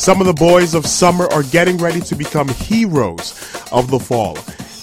Some of the boys of summer are getting ready to become heroes of the fall.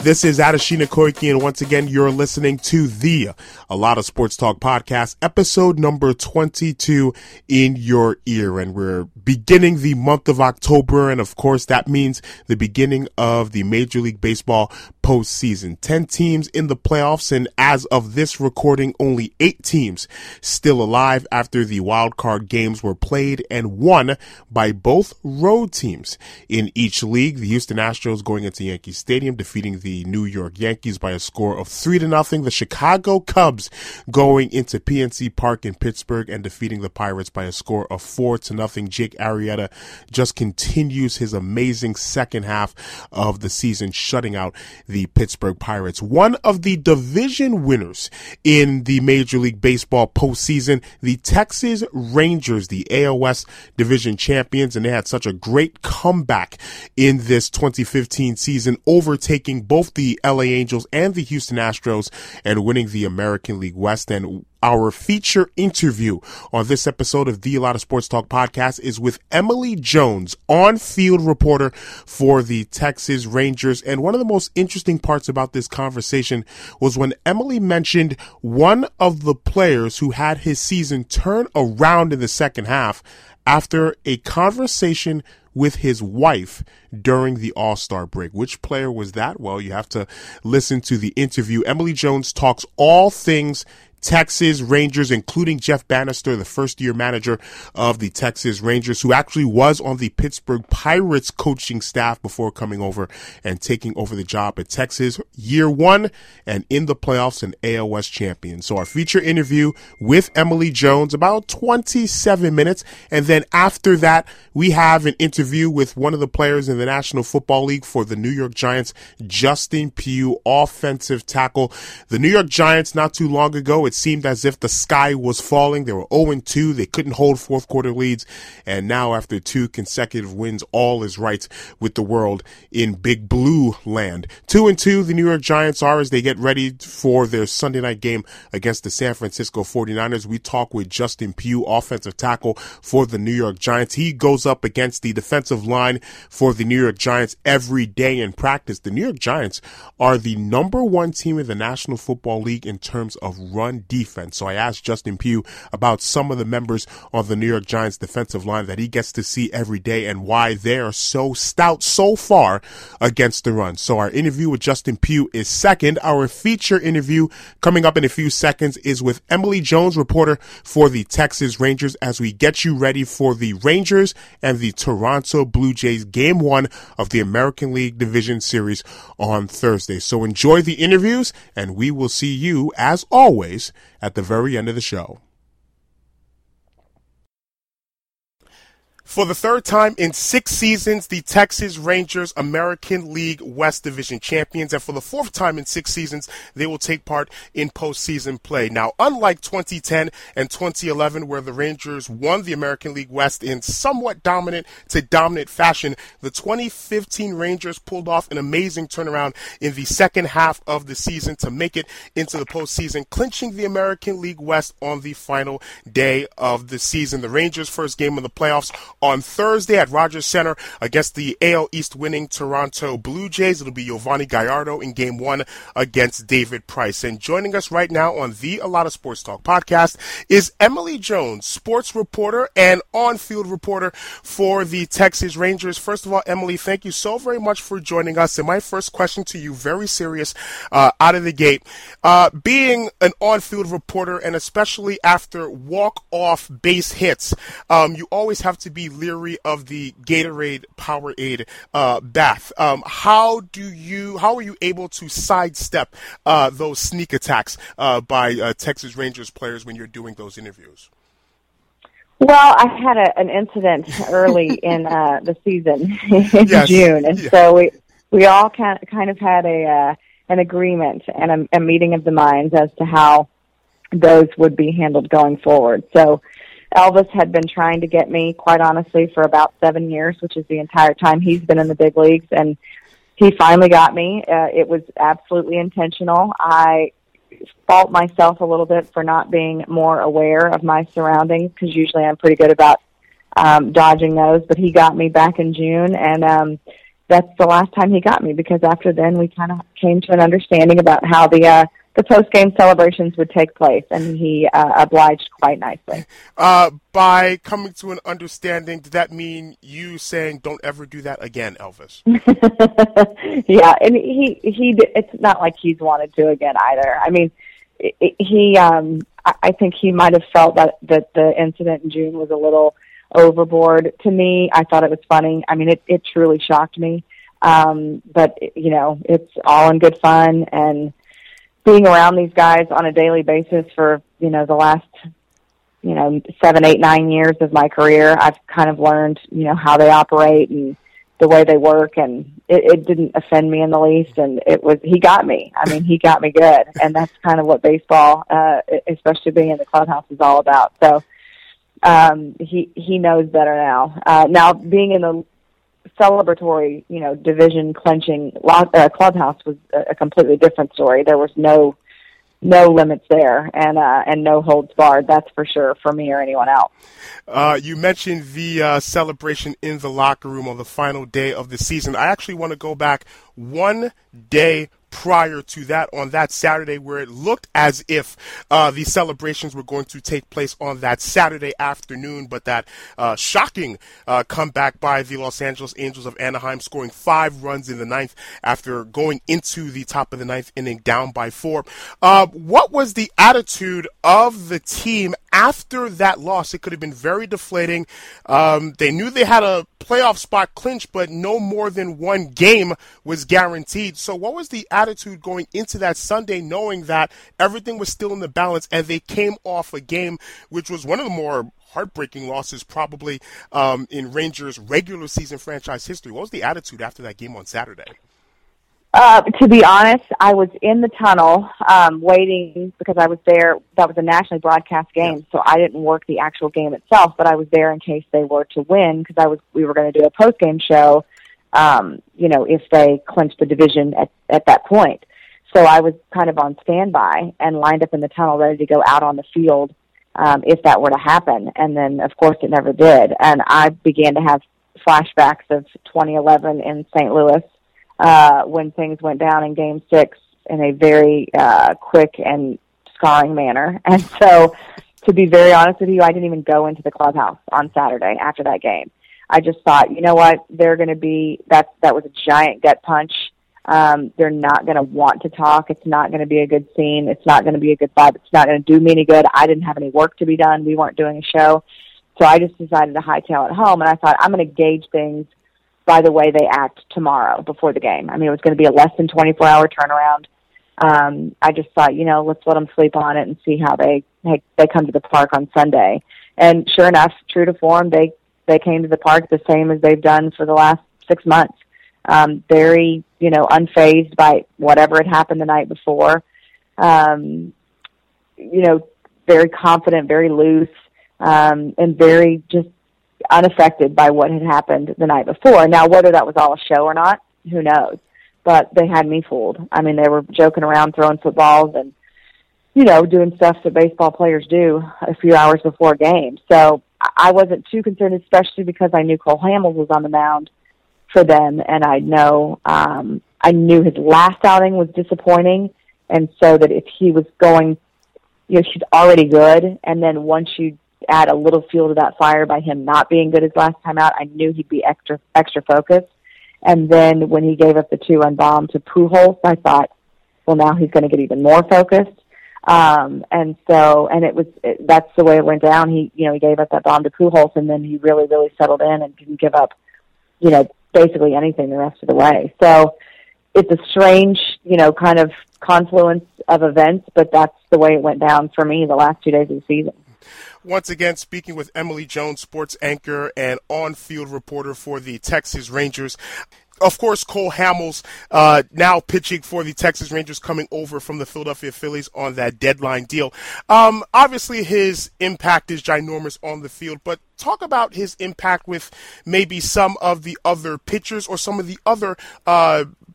This is Adashina Koiki, and once again, you're listening to the A Lot of Sports Talk Podcast, episode number 22 in your ear. And we're beginning the month of October, and of course, that means the beginning of the Major League Baseball postseason. 10 teams in the playoffs, and as of this recording, only 8 teams still alive after the wild card games were played and won by both road teams in each league. The Houston Astros going into Yankee Stadium, defeating the New York Yankees by a score of 3-0. The Chicago Cubs going into PNC Park in Pittsburgh and defeating the Pirates by a score of 4-0. Jake Arrieta just continues his amazing second half of the season, shutting out the Pittsburgh Pirates. One of the division winners in the Major League Baseball postseason, the Texas Rangers, the AL West division champions, and they had such a great comeback in this 2015 season, overtaking both the LA Angels and the Houston Astros and winning the American League West. And our feature interview on this episode of the A Lot of Sports Talk Podcast is with Emily Jones, on-field reporter for the Texas Rangers. And one of the most interesting parts about this conversation was when Emily mentioned one of the players who had his season turn around in the second half after a conversation with his wife during the All-Star break. Which player was that? Well, you have to listen to the interview. Emily Jones talks all things Texas Rangers, including Jeff Banister, the first-year manager of the Texas Rangers, who actually was on the Pittsburgh Pirates coaching staff before coming over and taking over the job at Texas year one and in the playoffs and AL West champion. So our feature interview with Emily Jones, about 27 minutes. And then after that, we have an interview with one of the players in the National Football League for the New York Giants, Justin Pugh, offensive tackle. The New York Giants, not too long ago, it seemed as if the sky was falling. They were 0-2. They couldn't hold fourth quarter leads. And now after 2 consecutive wins, all is right with the world in Big Blue land. 2-2, the New York Giants are as they get ready for their Sunday night game against the San Francisco 49ers. We talk with Justin Pugh, offensive tackle for the New York Giants. He goes up against the defensive line for the New York Giants every day in practice. The New York Giants are the #1 team in the National Football League in terms of run defense. So I asked Justin Pugh about some of the members of the New York Giants defensive line that he gets to see every day and why they are so stout so far against the run. So our interview with Justin Pugh is second. Our feature interview coming up in a few seconds is with Emily Jones, reporter for the Texas Rangers, as we get you ready for the Rangers and the Toronto Blue Jays game 1 of the American League Division Series on Thursday. So enjoy the interviews, and we will see you, as always, at the very end of the show. For the third time in 6 seasons, the Texas Rangers, American League West Division champions, and for the 4th time in 6 seasons, they will take part in postseason play. Now, unlike 2010 and 2011, where the Rangers won the American League West in somewhat dominant to dominant fashion, the 2015 Rangers pulled off an amazing turnaround in the second half of the season to make it into the postseason, clinching the American League West on the final day of the season. The Rangers' first game in the playoffs on Thursday at Rogers Center against the AL East winning Toronto Blue Jays. It'll be Yovani Gallardo in game 1 against David Price. And joining us right now on the A Lot of Sports Talk Podcast is Emily Jones, sports reporter and on-field reporter for the Texas Rangers. First of all, Emily, thank you so very much for joining us. And my first question to you, very serious out of the gate. Being an on-field reporter, and especially after walk-off base hits, you always have to be leery of the Gatorade Powerade bath. How are you able to sidestep those sneak attacks by Texas Rangers players when you're doing those interviews? Well, I had an incident early in the season in June, and so we all kind of had an agreement and a meeting of the minds as to how those would be handled going forward. So Elvis had been trying to get me, quite honestly, for about 7 years, which is the entire time he's been in the big leagues, and he finally got me. It was absolutely intentional. I fault myself a little bit for not being more aware of my surroundings, because usually I'm pretty good about dodging those, but he got me back in June, and that's the last time he got me, because after then we kind of came to an understanding about how the post-game celebrations would take place, and he obliged quite nicely. By coming to an understanding, did that mean you saying, don't ever do that again, Elvis? Yeah, and he it's not like he's wanted to again either. I mean, I think he might have felt that the incident in June was a little overboard. To me, I thought it was funny. I mean, it truly shocked me. But, you know, it's all in good fun, and being around these guys on a daily basis for, you know, the last, you know, 7, 8, 9 years of my career, I've kind of learned, you know, how they operate and the way they work, and it didn't offend me in the least, and he got me. I mean, he got me good, and that's kind of what baseball, especially being in the clubhouse, is all about. So he knows better now. Now, being in the celebratory, you know, division-clenching clubhouse was a completely different story. There was no limits there, and no holds barred, that's for sure, for me or anyone else. You mentioned the celebration in the locker room on the final day of the season. I actually want to go back one day prior to that, on that Saturday, where it looked as if the celebrations were going to take place on that Saturday afternoon, but that shocking comeback by the Los Angeles Angels of Anaheim, scoring 5 runs in the 9th after going into the top of the 9th inning down by 4. What was the attitude of the team after that loss? It could have been very deflating. They knew they had a playoff spot clinched, but no more than one game was guaranteed. So what was the attitude going into that Sunday, knowing that everything was still in the balance, and they came off a game which was one of the more heartbreaking losses probably in Rangers regular season franchise history? What was the attitude after that game on Saturday? To be honest, I was in the tunnel waiting, because I was there. That was a nationally broadcast game, so I didn't work the actual game itself, but I was there in case they were to win, because we were going to do a post-game show, you know, if they clinched the division at that point. So I was kind of on standby and lined up in the tunnel, ready to go out on the field if that were to happen. And then, of course, it never did. And I began to have flashbacks of 2011 in St. Louis when things went down in Game 6 in a very quick and scarring manner. And so, to be very honest with you, I didn't even go into the clubhouse on Saturday after that game. I just thought, you know what, they're going to be, that was a giant gut punch. They're not going to want to talk. It's not going to be a good scene. It's not going to be a good vibe. It's not going to do me any good. I didn't have any work to be done. We weren't doing a show. So I just decided to hightail it home, and I thought, I'm going to gauge things by the way they act tomorrow before the game. I mean, it was going to be a less than 24-hour turnaround. I just thought, you know, let's let them sleep on it and see how they come to the park on Sunday. And sure enough, true to form, they came to the park the same as they've done for the last 6 months, very, you know, unfazed by whatever had happened the night before, you know, very confident, very loose, and very just unaffected by what had happened the night before. Now, whether that was all a show or not, who knows? But they had me fooled. I mean, they were joking around, throwing footballs, and, you know, doing stuff that baseball players do a few hours before a game. So I wasn't too concerned, especially because I knew Cole Hamels was on the mound for them, and I knew his last outing was disappointing, and so that if he was going, you know, he's already good, and then once you add a little fuel to that fire by him not being good his last time out, I knew he'd be extra focused. And then when he gave up the 2-run bomb to Pujols, I thought, well, now he's going to get even more focused. That's the way it went down. He, you know, he gave up that bomb to Pujols, and then he really, really settled in and didn't give up, you know, basically anything the rest of the way. So it's a strange, you know, kind of confluence of events, but that's the way it went down for me the last 2 days of the season. Once again, speaking with Emily Jones, sports anchor and on-field reporter for the Texas Rangers. Of course, Cole Hamels now pitching for the Texas Rangers, coming over from the Philadelphia Phillies on that deadline deal. Obviously, his impact is ginormous on the field, but talk about his impact with maybe some of the other pitchers or some of the other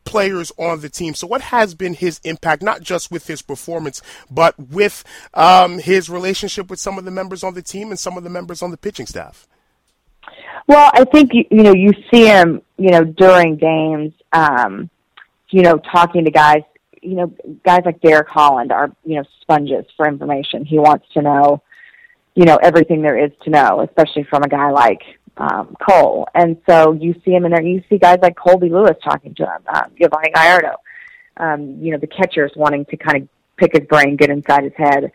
players on the team. So what has been his impact, not just with his performance, but with his relationship with some of the members on the team and some of the members on the pitching staff? Well, I think, you see him, during games, talking to guys, guys like Derek Holland are, sponges for information. He wants to know, everything there is to know, especially from a guy like Cole. And so you see him in there. You see guys like Colby Lewis talking to him, Yovani Gallardo, the catchers wanting to kind of pick his brain, get inside his head.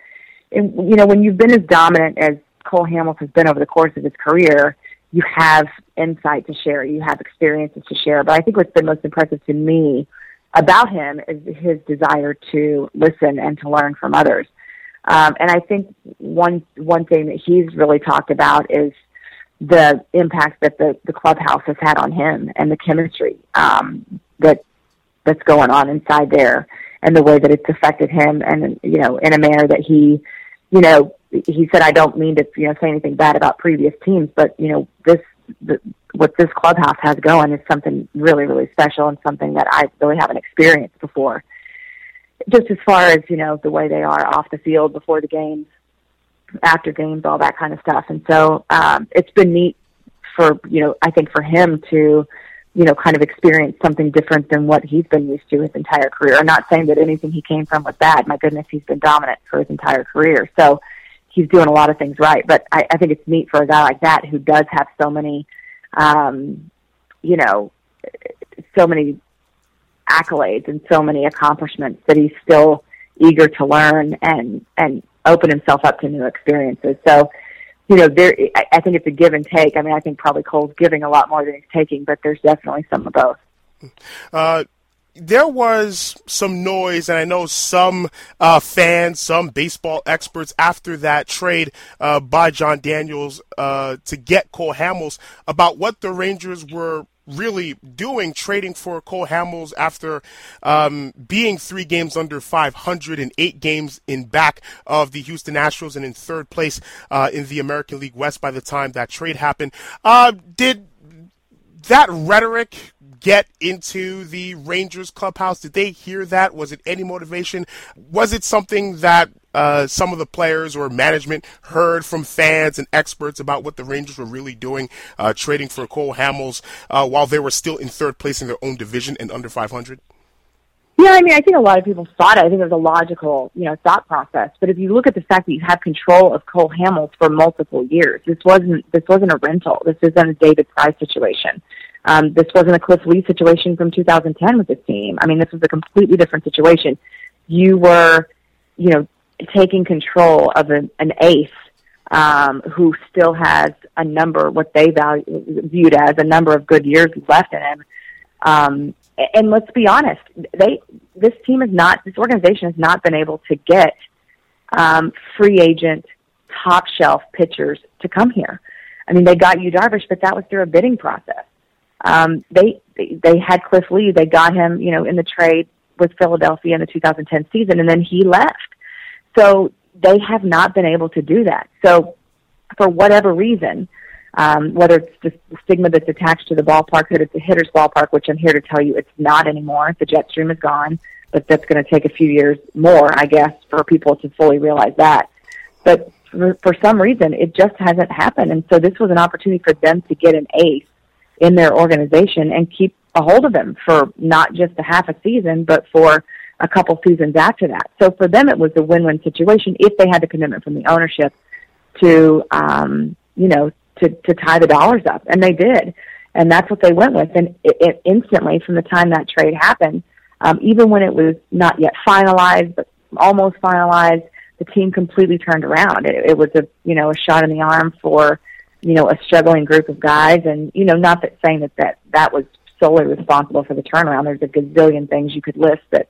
And, when you've been as dominant as Cole Hamels has been over the course of his career, you have insight to share. You have experiences to share. But I think what's been most impressive to me about him is his desire to listen and to learn from others. And I think one thing that he's really talked about is the impact that the clubhouse has had on him and the chemistry that's going on inside there and the way that it's affected him and, in a manner that he, he said, I don't mean to, say anything bad about previous teams, but, what this clubhouse has going is something really, really special and something that I really haven't experienced before. Just as far as, the way they are off the field before the games, after games, all that kind of stuff. And so it's been neat for, I think for him to, kind of experience something different than what he's been used to his entire career. I'm not saying that anything he came from was bad. My goodness, he's been dominant for his entire career. So he's doing a lot of things right. But I think it's neat for a guy like that who does have so many, so many accolades and so many accomplishments that he's still eager to learn and open himself up to new experiences. So, I think it's a give and take. I mean, I think probably Cole's giving a lot more than he's taking, but there's definitely some of both. There was some noise, and I know some fans, some baseball experts after that trade by John Daniels to get Cole Hamels about what the Rangers were really doing, trading for Cole Hamels after being 3 games under 500 and 8 games in back of the Houston Astros and in third place in the American League West by the time that trade happened. Did that rhetoric get into the Rangers clubhouse? Did they hear that? Was it any motivation? Was it something that some of the players or management heard from fans and experts about what the Rangers were really doing, trading for Cole Hamels while they were still in third place in their own division and under 500? Yeah, I mean, I think a lot of people thought it. I think it was a logical, thought process. But if you look at the fact that you have control of Cole Hamels for multiple years, this wasn't a rental. This isn't a David Price situation. This wasn't a Cliff Lee situation from 2010 with this team. I mean, this was a completely different situation. You were, taking control of an ace who still has a number, what they viewed as a number of good years left in him. And let's be honest, this organization has not been able to get free agent, top shelf pitchers to come here. I mean, they got Yu Darvish, but that was through a bidding process. They had Cliff Lee. They got him, in the trade with Philadelphia in the 2010 season, and then he left. So they have not been able to do that. So for whatever reason, whether it's the stigma that's attached to the ballpark, that it's a hitter's ballpark, which I'm here to tell you it's not anymore. The jet stream is gone, but that's going to take a few years more, I guess, for people to fully realize that. But for some reason, it just hasn't happened. And so this was an opportunity for them to get an ace in their organization and keep a hold of them for not just a half a season, but for a couple seasons after that. So for them, it was a win-win situation if they had the commitment from the ownership to, to tie the dollars up. And they did. And that's what they went with. And it instantly, from the time that trade happened, even when it was not yet finalized, but almost finalized, the team completely turned around. It was a shot in the arm for, a struggling group of guys. And, not that saying that was solely responsible for the turnaround. There's a gazillion things you could list that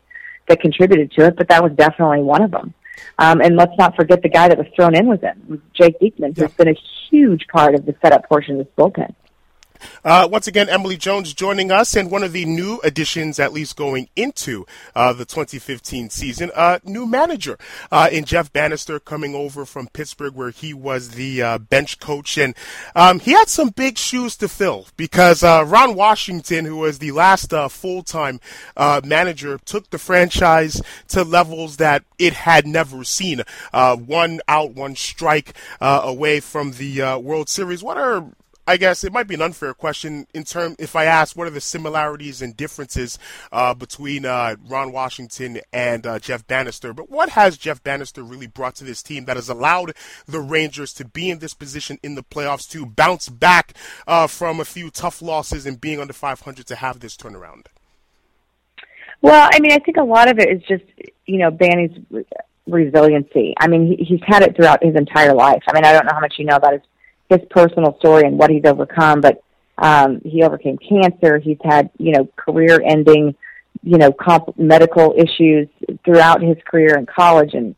contributed to it, but that was definitely one of them. And let's not forget the guy that was thrown in with him, Jake Eakman, who's been a huge part of the setup portion of this bullpen. Once again, Emily Jones joining us, and one of the new additions, at least going into the 2015 season, new manager in Jeff Banister, coming over from Pittsburgh where he was the bench coach. And he had some big shoes to fill because Ron Washington, who was the last full-time manager, took the franchise to levels that it had never seen. One out, one strike away from the World Series. What are I guess it might be an unfair question in term if I ask what are the similarities and differences between Ron Washington and Jeff Banister. But what has Jeff Banister really brought to this team that has allowed the Rangers to be in this position in the playoffs, to bounce back from a few tough losses and being under 500 to have this turnaround? Well, I mean, I think a lot of it is just, you know, Banny's resiliency. I mean, he's had it throughout his entire life. I mean, I don't know how much you know about his personal story and what he's overcome, but he overcame cancer. He's had, you know, career-ending, you know, medical issues throughout his career in college and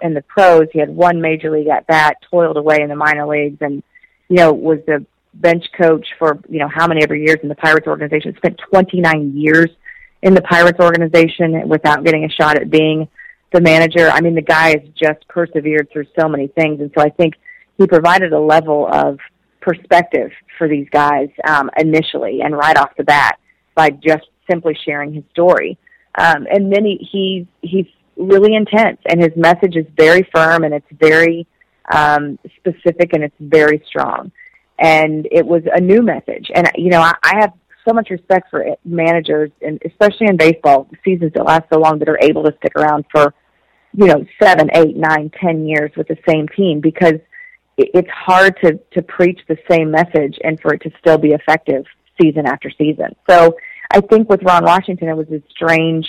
in the pros. He had one major league at-bat, toiled away in the minor leagues, and, you know, was the bench coach for, you know, how many ever years in the Pirates organization. Spent 29 years in the Pirates organization without getting a shot at being the manager. I mean, the guy has just persevered through so many things, and so I think he provided a level of perspective for these guys initially and right off the bat by just simply sharing his story. And then he's really intense, and his message is very firm, and it's very specific, and it's very strong. And it was a new message. And, you know, I have so much respect for managers, and especially in baseball, seasons that last so long that are able to stick around for, you know, 7, 8, 9, 10 years with the same team, because it's hard to preach the same message and for it to still be effective season after season. So I think with Ron Washington, it was a strange,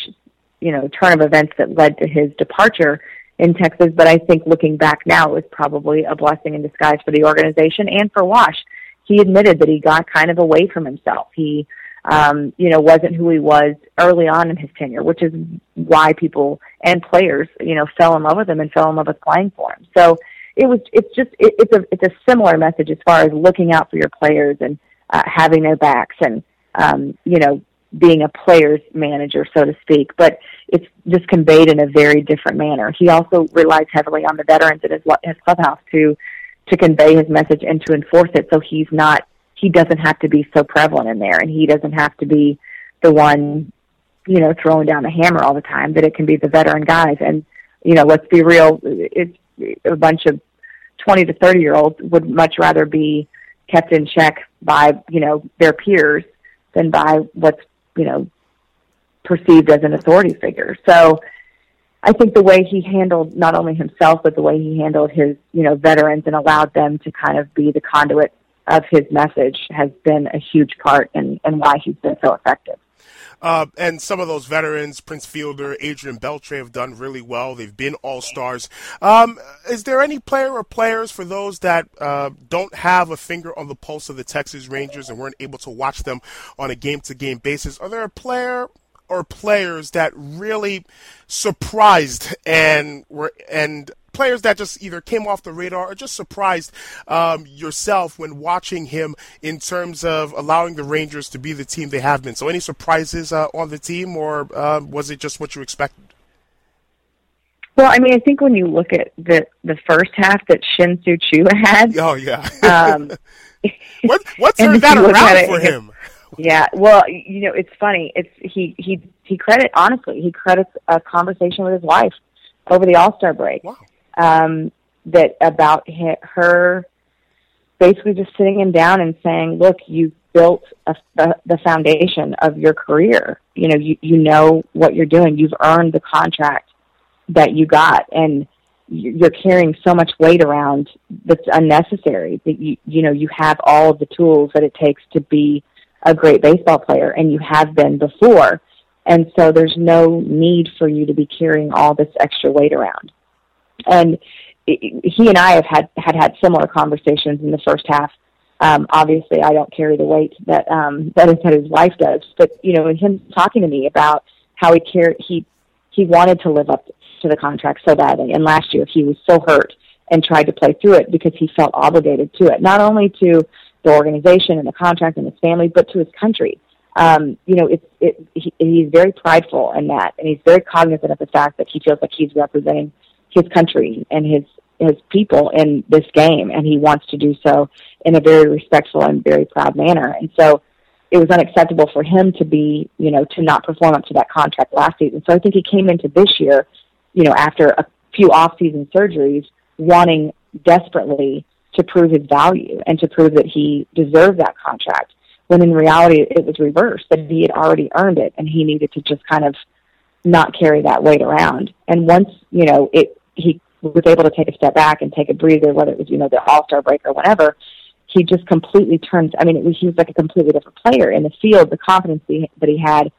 you know, turn of events that led to his departure in Texas. But I think looking back now, it was probably a blessing in disguise for the organization and for Wash. He admitted that he got kind of away from himself. He, you know, wasn't who he was early on in his tenure, which is why people and players, you know, fell in love with him and fell in love with playing for him. So it's a similar message as far as looking out for your players and having their backs and, you know, being a player's manager, so to speak. But it's just conveyed in a very different manner. He also relies heavily on the veterans in his clubhouse to convey his message and to enforce it, so he doesn't have to be so prevalent in there, and he doesn't have to be the one, you know, throwing down the hammer all the time, that it can be the veteran guys. And, you know, let's be real, it's a bunch of 20 to 30-year-olds would much rather be kept in check by, you know, their peers than by what's, you know, perceived as an authority figure. So I think the way he handled not only himself, but the way he handled his, you know, veterans and allowed them to kind of be the conduit of his message has been a huge part in why he's been so effective. And some of those veterans, Prince Fielder, Adrian Beltre, have done really well. They've been all-stars. Is there any player or players for those that don't have a finger on the pulse of the Texas Rangers and weren't able to watch them on a game-to-game basis? Are there a player or players that really surprised and players that just either came off the radar or just surprised yourself when watching him in terms of allowing the Rangers to be the team they have been? So any surprises on the team, or was it just what you expected? Well, I mean, I think when you look at the first half that Shin Soo Choo had. Oh, yeah. What turned that around for him? Yeah, well, you know, it's funny. It's he credits a conversation with his wife over the All-Star break. Wow. That about her basically just sitting him down and saying, look, you've built the foundation of your career. You know, you know what you're doing. You've earned the contract that you got, and you're carrying so much weight around that's unnecessary. That you know, you have all of the tools that it takes to be a great baseball player, and you have been before. And so there's no need for you to be carrying all this extra weight around. And he and I have had similar conversations in the first half. Obviously, I don't carry the weight that his wife does. But, you know, him talking to me about how he wanted to live up to the contract so badly. And last year he was so hurt and tried to play through it because he felt obligated to it, not only to the organization and the contract and his family, but to his country. You know, he's very prideful in that, and he's very cognizant of the fact that he feels like he's representing his country and his people in this game, and he wants to do so in a very respectful and very proud manner. And so it was unacceptable for him to be, you know, to not perform up to that contract last season. So I think he came into this year, you know, after a few off-season surgeries, wanting desperately to prove his value and to prove that he deserved that contract, when in reality it was reversed, that he had already earned it and he needed to just kind of not carry that weight around. And once, you know, he was able to take a step back and take a breather, whether it was, you know, the All-Star break or whatever, he just completely turned. I mean, he was like a completely different player in the field, the confidence that he had,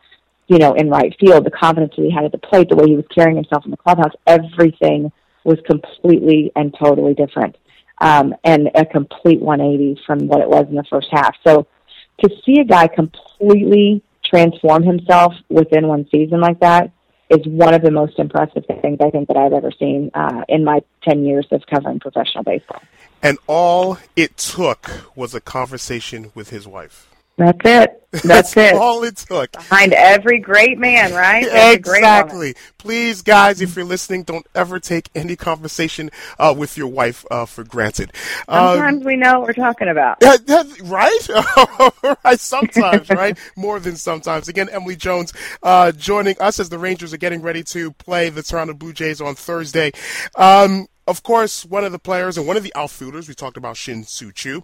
you know, in right field, the confidence that he had at the plate, the way he was carrying himself in the clubhouse, everything was completely and totally different, and a complete 180 from what it was in the first half. So to see a guy completely transform himself within one season like that is one of the most impressive things I think that I've ever seen in my 10 years of covering professional baseball. And all it took was a conversation with his wife. That's it. That's it. All it took. Behind every great man, right? Exactly. Please, guys, if you're listening, don't ever take any conversation with your wife for granted. Sometimes we know what we're talking about. Right? Sometimes, right? More than sometimes. Again, Emily Jones joining us as the Rangers are getting ready to play the Toronto Blue Jays on Thursday. Of course, one of the players and one of the outfielders, we talked about Shin Soo Choo,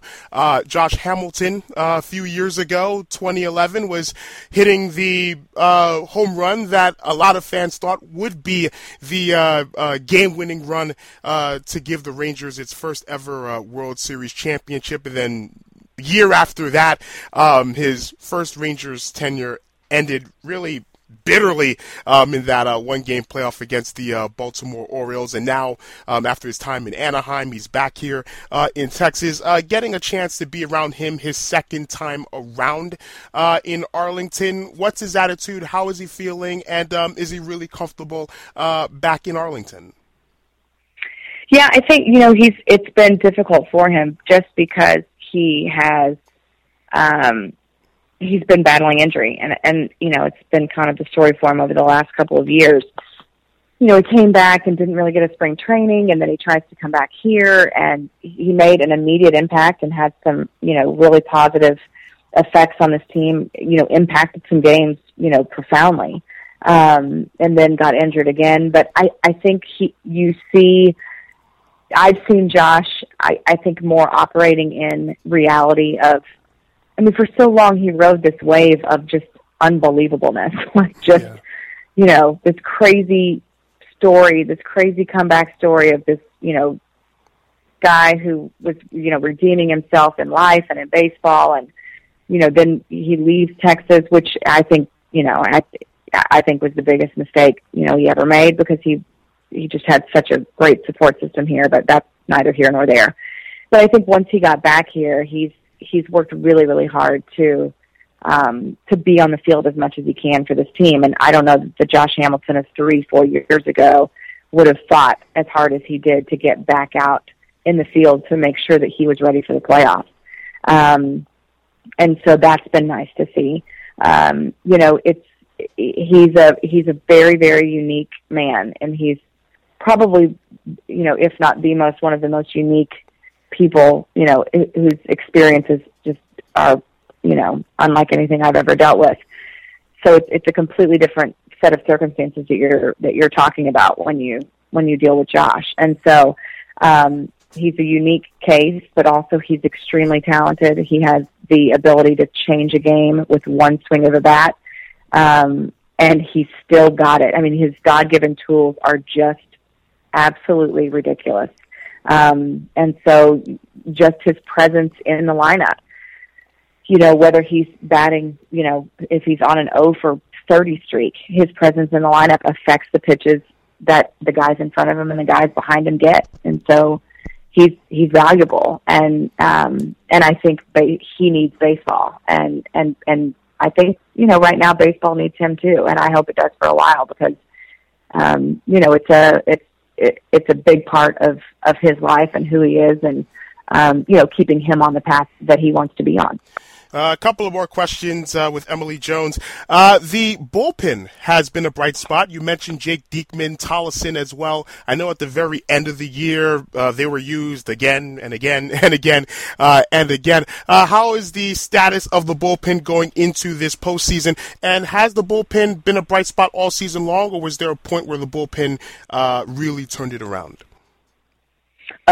Josh Hamilton a few years ago, 2011, was hitting the home run that a lot of fans thought would be the game-winning run to give the Rangers its first ever World Series championship. And then year after that, his first Rangers tenure ended really bitterly in that one-game playoff against the Baltimore Orioles. And now, after his time in Anaheim, he's back here in Texas, getting a chance to be around him his second time around in Arlington. What's his attitude? How is he feeling? And is he really comfortable back in Arlington? Yeah, I think, you know, it's been difficult for him just because he has he's been battling injury, and you know, it's been kind of the story for him over the last couple of years. You know, he came back and didn't really get a spring training, and then he tries to come back here, and he made an immediate impact and had some, you know, really positive effects on this team, you know, impacted some games, you know, profoundly, and then got injured again. But I think I've seen Josh, I think, more operating in reality of, I mean, for so long he rode this wave of just unbelievableness, like just, you know, this crazy story, this crazy comeback story of this, you know, guy who was, you know, redeeming himself in life and in baseball. And, you know, then he leaves Texas, which I think, you know, I think was the biggest mistake, you know, he ever made, because he just had such a great support system here, but that's neither here nor there. But I think once he got back here, he's worked really, really hard to be on the field as much as he can for this team. And I don't know that the Josh Hamilton of 3-4 years ago would have fought as hard as he did to get back out in the field to make sure that he was ready for the playoffs. And so that's been nice to see. You know, he's a very, very unique man, and he's probably, you know, if not the most, one of the most unique people, you know, whose experiences just are, you know, unlike anything I've ever dealt with. So it's a completely different set of circumstances that you're talking about when you deal with Josh. And so he's a unique case, but also he's extremely talented. He has the ability to change a game with one swing of a bat, and he's still got it. I mean, his God-given tools are just absolutely ridiculous. And so just his presence in the lineup, you know, whether he's batting, you know, if he's on an 0 for 30 streak, his presence in the lineup affects the pitches that the guys in front of him and the guys behind him get. And so he's valuable. And I think he needs baseball. And I think, you know, right now baseball needs him too. And I hope it does for a while, because, you know, it's a big part of his life and who he is, and, you know, keeping him on the path that he wants to be on. A couple of more questions with Emily Jones. The bullpen has been a bright spot. You mentioned Jake Eakman, Tollison as well. I know at the very end of the year they were used again and again and again and again. How is the status of the bullpen going into this postseason? And has the bullpen been a bright spot all season long, or was there a point where the bullpen really turned it around?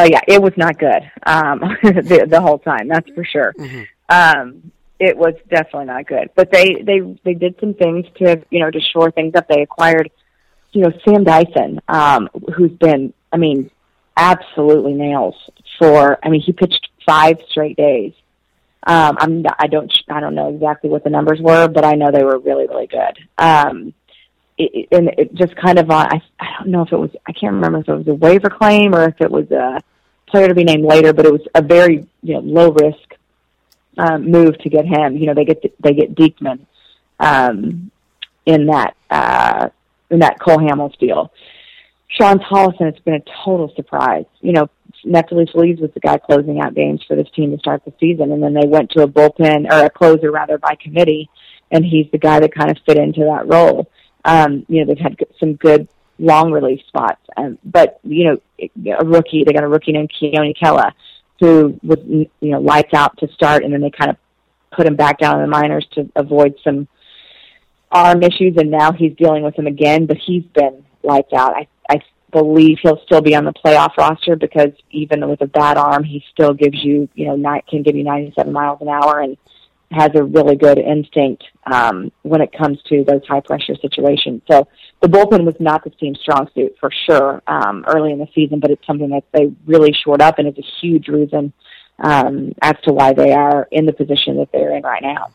Yeah, it was not good the whole time, that's for sure. Mm-hmm. It was definitely not good. But they did some things to, to shore things up. They acquired, Sam Dyson, who's been, absolutely nails for, he pitched 5 straight days. I don't know exactly what the numbers were, but I know they were really, really good. It just kind of, I don't know if it was, I can't remember if it was a waiver claim or if it was a player to be named later, but it was a very, low risk, move to get him. They get Eakman, in that Cole Hamels deal. Sean Tolleson, it's been a total surprise. Napoli Feliz was the guy closing out games for this team to start the season, and then they went to a bullpen, or a closer rather, by committee, and he's the guy that kind of fit into that role. They've had some good long relief spots, but a rookie. They got a rookie named Keone Kella, who was lights out to start, and then they kind of put him back down in the minors to avoid some arm issues, and now he's dealing with them again. But he's been lights out. I believe he'll still be on the playoff roster because even with a bad arm, he still gives you, can give you 97 miles an hour and has a really good instinct when it comes to those high-pressure situations. So the bullpen was not the team's strong suit for sure early in the season, but it's something that they really shored up, and it's a huge reason as to why they are in the position that they're in right now.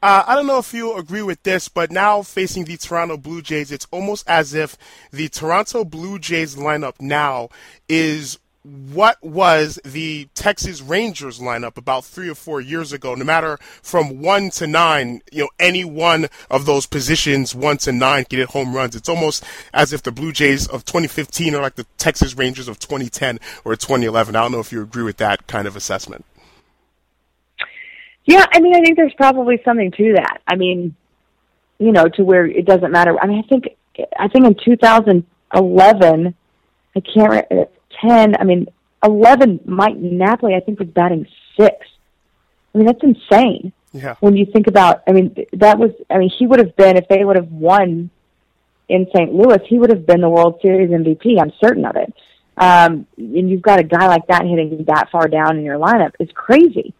I don't know if you agree with this, but now facing the Toronto Blue Jays, it's almost as if the Toronto Blue Jays lineup now is what was the Texas Rangers lineup about 3 or 4 years ago, no matter from 1 to 9, any one of those positions, 1 to 9, can hit home runs. It's almost as if the Blue Jays of 2015 are like the Texas Rangers of 2010 or 2011. I don't know if you agree with that kind of assessment. Yeah, I think there's probably something to that. To where it doesn't matter. I think in 2011, 11, Mike Napoli, I think, was batting 6th. That's insane. Yeah. When you think about, he would have been, if they would have won in St. Louis, he would have been the World Series MVP. I'm certain of it. And you've got a guy like that hitting that far down in your lineup. It's crazy.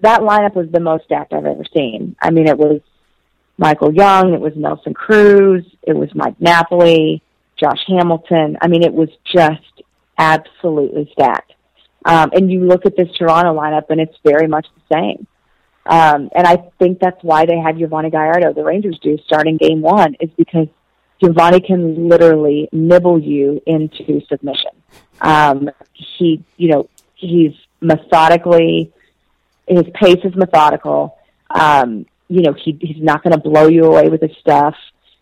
That lineup was the most stacked I've ever seen. It was Michael Young, it was Nelson Cruz, it was Mike Napoli, Josh Hamilton. It was just absolutely stacked. And you look at this Toronto lineup, and it's very much the same. And I think that's why they had Yovani Gallardo, the Rangers do, starting game 1, is because Yovani can literally nibble you into submission. He's methodically, his pace is methodical. He's not going to blow you away with his stuff,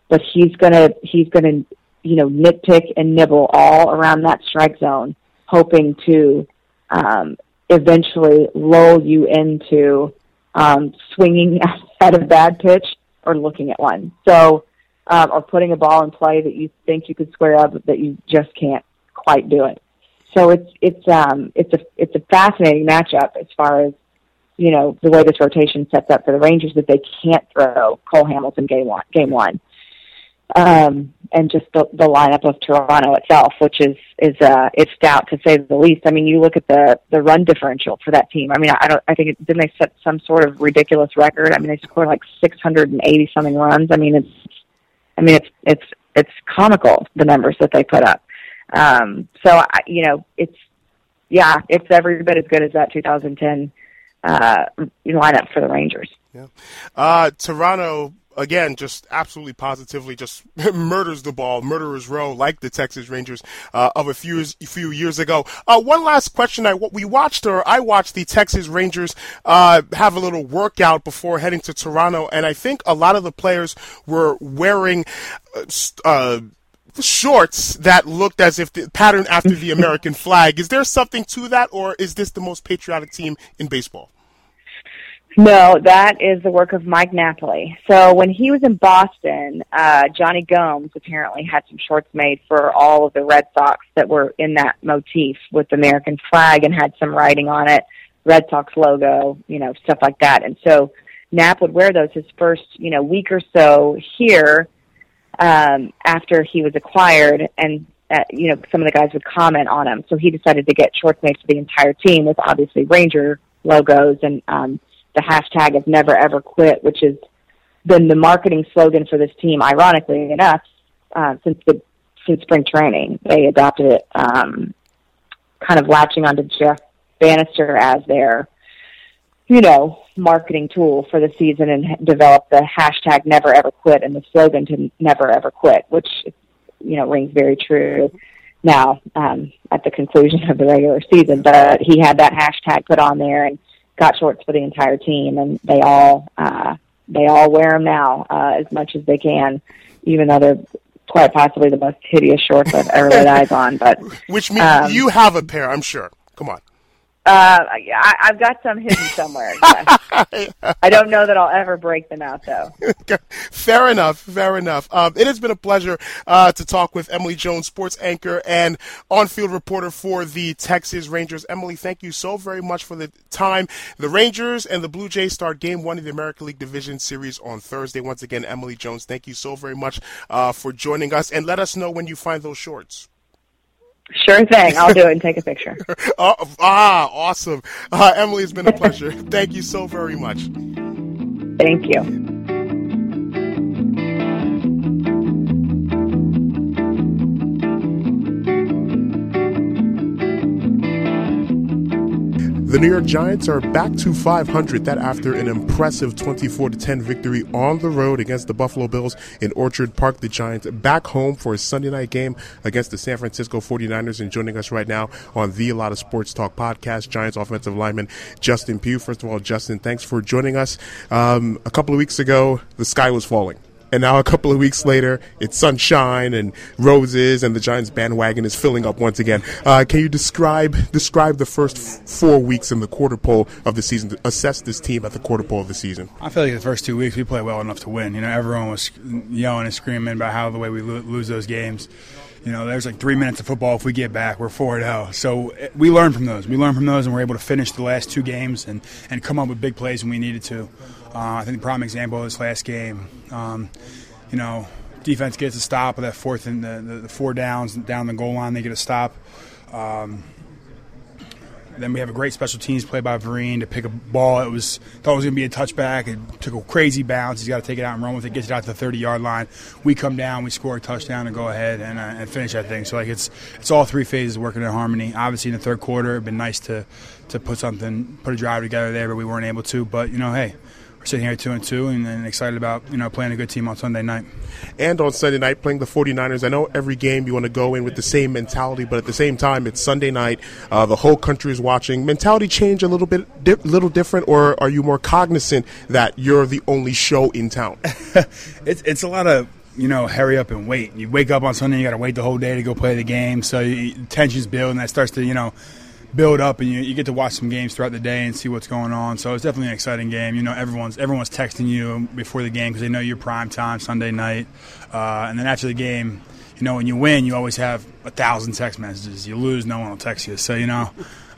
but he's going to, nitpick and nibble all around that strike zone, hoping to eventually lull you into swinging at a bad pitch or looking at one. So, or putting a ball in play that you think you could square up, but you just can't quite do it. So it's a fascinating matchup as far as, the way this rotation sets up for the Rangers, that they can't throw Cole Hamilton game one. And just the lineup of Toronto itself, which is it's stout to say the least. You look at the run differential for that team. Didn't they set some sort of ridiculous record? They scored like 680 something runs. It's comical, the numbers that they put up. It's every bit as good as that 2010 lineup for the Rangers. Yeah, Toronto. Again, just absolutely positively just murders the ball, murderer's row, like the Texas Rangers of a few years ago. One last question. I watched the Texas Rangers have a little workout before heading to Toronto, and I think a lot of the players were wearing shorts that looked as if the pattern after the American flag. Is there something to that, or is this the most patriotic team in baseball? No, that is the work of Mike Napoli. So when he was in Boston, Johnny Gomes apparently had some shorts made for all of the Red Sox that were in that motif with the American flag and had some writing on it, Red Sox logo, stuff like that. And so Nap would wear those his first, week or so here after he was acquired. And you know, some of the guys would comment on him. So he decided to get shorts made for the entire team with obviously Ranger logos and the hashtag of never ever quit, which has been the marketing slogan for this team, ironically enough, since spring training. They adopted it, kind of latching onto Jeff Banister as their, you know, marketing tool for the season, and developed the hashtag never ever quit and the slogan to never ever quit, which, you know, rings very true now at the conclusion of the regular season. But he had that hashtag put on there and got shorts for the entire team, and they all wear them now as much as they can, even though they're quite possibly the most hideous shorts I've ever laid eyes on. But which means you have a pair, I'm sure. Come on. I've got some hidden somewhere. Yes. I don't know that I'll ever break them out, though. Fair enough. Fair enough. It has been a pleasure to talk with Emily Jones, sports anchor and on-field reporter for the Texas Rangers. Emily, thank you so very much for the time. The Rangers and the Blue Jays start Game 1 of the American League Division Series on Thursday. Once again, Emily Jones, thank you so very much for joining us. And let us know when you find those shorts. Sure thing. I'll do it and take a picture. Awesome. Emily, it's been a pleasure. Thank you so very much. Thank you. The New York Giants are back to 500, that after an impressive 24-10 victory on the road against the Buffalo Bills in Orchard Park. The Giants back home for a Sunday night game against the San Francisco 49ers. And joining us right now on the A Lot of Sports Talk podcast, Giants offensive lineman Justin Pugh. First of all, Justin, thanks for joining us. A couple of weeks ago, the sky was falling. And now a couple of weeks later, it's sunshine and roses, and the Giants bandwagon is filling up once again. Can you describe the first 4 weeks in the quarter pole of the season, to assess this team at the quarter pole of the season? I feel like the first 2 weeks we played well enough to win. You know, everyone was yelling and screaming about how the way we lose those games. You know, there's like 3 minutes of football. If we get back, we're 4-0. So we learned from those. We learned from those, and we're able to finish the last two games and come up with big plays when we needed to. I think the prime example of this last game, you know, defense gets a stop with that fourth and the four downs down the goal line. They get a stop. Then we have a great special teams play by Vereen to pick a ball. Thought it was going to be a touchback. It took a crazy bounce. He's got to take it out and run with it. Gets it out to the 30-yard line. We come down. We score a touchdown and go ahead and finish that thing. So, like, it's all three phases working in harmony. Obviously, in the third quarter, it'd been nice to put a drive together there, but we weren't able to. But, you know, hey, we're sitting here 2-2 and excited about, you know, playing a good team on Sunday night. And on Sunday night, playing the 49ers. I know every game you want to go in with the same mentality, but at the same time, it's Sunday night. The whole country is watching. Mentality change a little bit, little different, or are you more cognizant that you're the only show in town? It's a lot of, you know, hurry up and wait. You wake up on Sunday, you got to wait the whole day to go play the game. So tensions build, and that starts to, you know, build up, and you get to watch some games throughout the day and see what's going on. So it's definitely an exciting game. You know, everyone's texting you before the game because they know you're prime time Sunday night. And then after the game, you know, when you win, you always have 1,000 text messages. You lose, no one will text you. So, you know,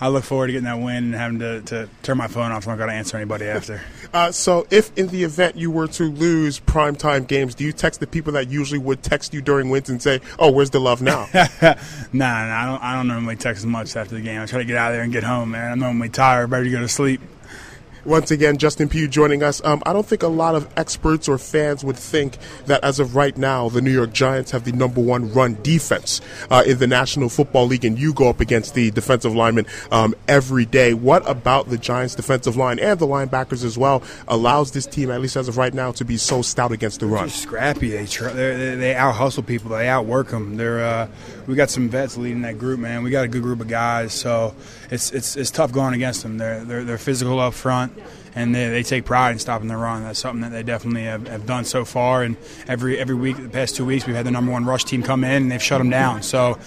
I look forward to getting that win and having to turn my phone off so I don't got to answer anybody after. So if in the event you were to lose primetime games, do you text the people that usually would text you during wins and say, oh, where's the love now? Nah, I don't normally text much after the game. I try to get out of there and get home, man. I'm normally tired, ready to go to sleep. Once again, Justin Pugh joining us. I don't think a lot of experts or fans would think that as of right now, the New York Giants have the number one run defense in the National Football League, and you go up against the defensive linemen every day. What about the Giants' defensive line and the linebackers as well allows this team, at least as of right now, to be so stout against the run? They're scrappy. They out-hustle people. They outwork them. We got some vets leading that group, man. We got a good group of guys, so it's tough going against them. They're physical up front. And they take pride in stopping the run. That's something that they definitely have done so far. And every week, the past 2 weeks, we've had the number one rush team come in, and they've shut them down. So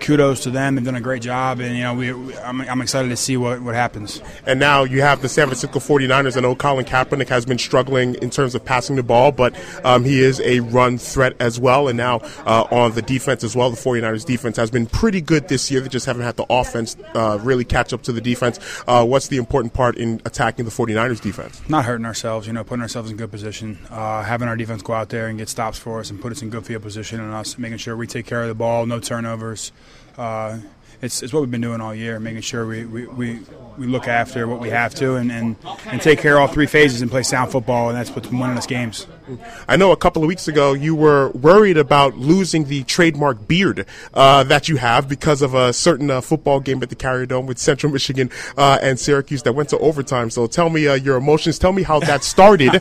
kudos to them. They've done a great job. And, you know, I'm excited to see what happens. And now you have the San Francisco 49ers. I know Colin Kaepernick has been struggling in terms of passing the ball, but he is a run threat as well. And now on the defense as well, the 49ers defense has been pretty good this year. They just haven't had the offense really catch up to the defense. What's the important part in attacking the 49ers Pirates defense? Not hurting ourselves, putting ourselves in good position, having our defense go out there and get stops for us and put us in good field position on us, making sure we take care of the ball, no turnovers. It's what we've been doing all year, making sure we look after what we have to and take care of all three phases and play sound football, and that's what's been winning us games. I know a couple of weeks ago you were worried about losing the trademark beard that you have because of a certain football game at the Carrier Dome with Central Michigan and Syracuse that went to overtime. So tell me your emotions. Tell me how that started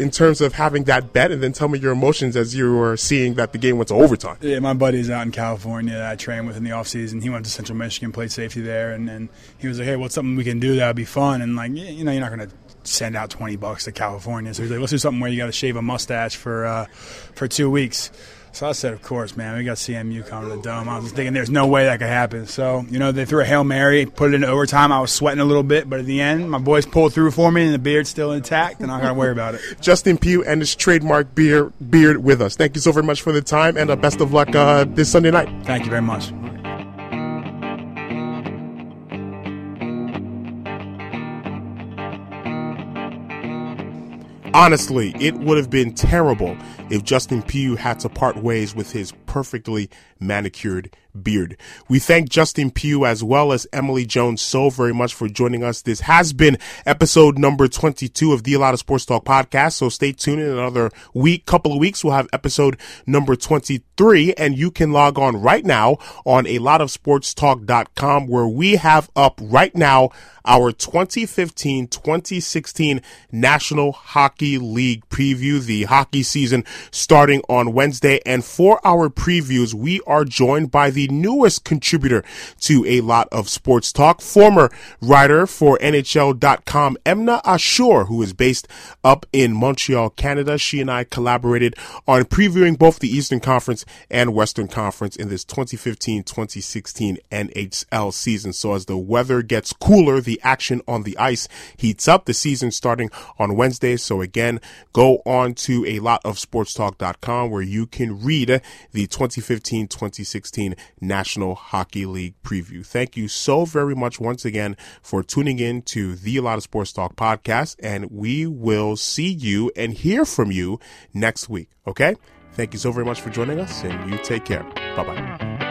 in terms of having that bet, and then tell me your emotions as you were seeing that the game went to overtime. Yeah, my buddy's out in California that I train with in the offseason. He went to Central Michigan, played safety there, and he was like, hey, what's something we can do that would be fun? And, you're not going to send out $20 to California. So he's like, let's do something where you got to shave a mustache for 2 weeks. So I said, of course, man, we got CMU coming to the Dome. I was thinking there's no way that could happen. So, they threw a Hail Mary, put it into overtime. I was sweating a little bit, but at the end, my boys pulled through for me, and the beard's still intact, and I got to worry about it. Justin Pugh and his trademark beard with us. Thank you so very much for the time, and best of luck this Sunday night. Thank you very much. Honestly, it would have been terrible if Justin Pugh had to part ways with his perfectly manicured beard. We thank Justin Pugh as well as Emily Jones so very much for joining us. This has been episode number 22 of the A Lot of Sports Talk podcast. So stay tuned. In another week, couple of weeks, we'll have episode number 23, and you can log on right now on alotofsportstalk.com, where we have up right now our 2015-2016 National Hockey League preview. The hockey season starting on Wednesday, and for our previews, we are joined by the newest contributor to A Lot of Sports Talk, former writer for NHL.com, Emna Ashur, who is based up in Montreal, Canada. She and I collaborated on previewing both the Eastern Conference and Western Conference in this 2015-2016 NHL season. So as the weather gets cooler, the action on the ice heats up. The season starting on Wednesday. So again, go on to alotofsportstalk.com, where you can read the 2015-2016 National Hockey League preview. Thank you so very much once again for tuning in to the A Lot of Sports Talk podcast, and we will see you and hear from you next week. Okay? Thank you so very much for joining us, and you take care. Bye-bye.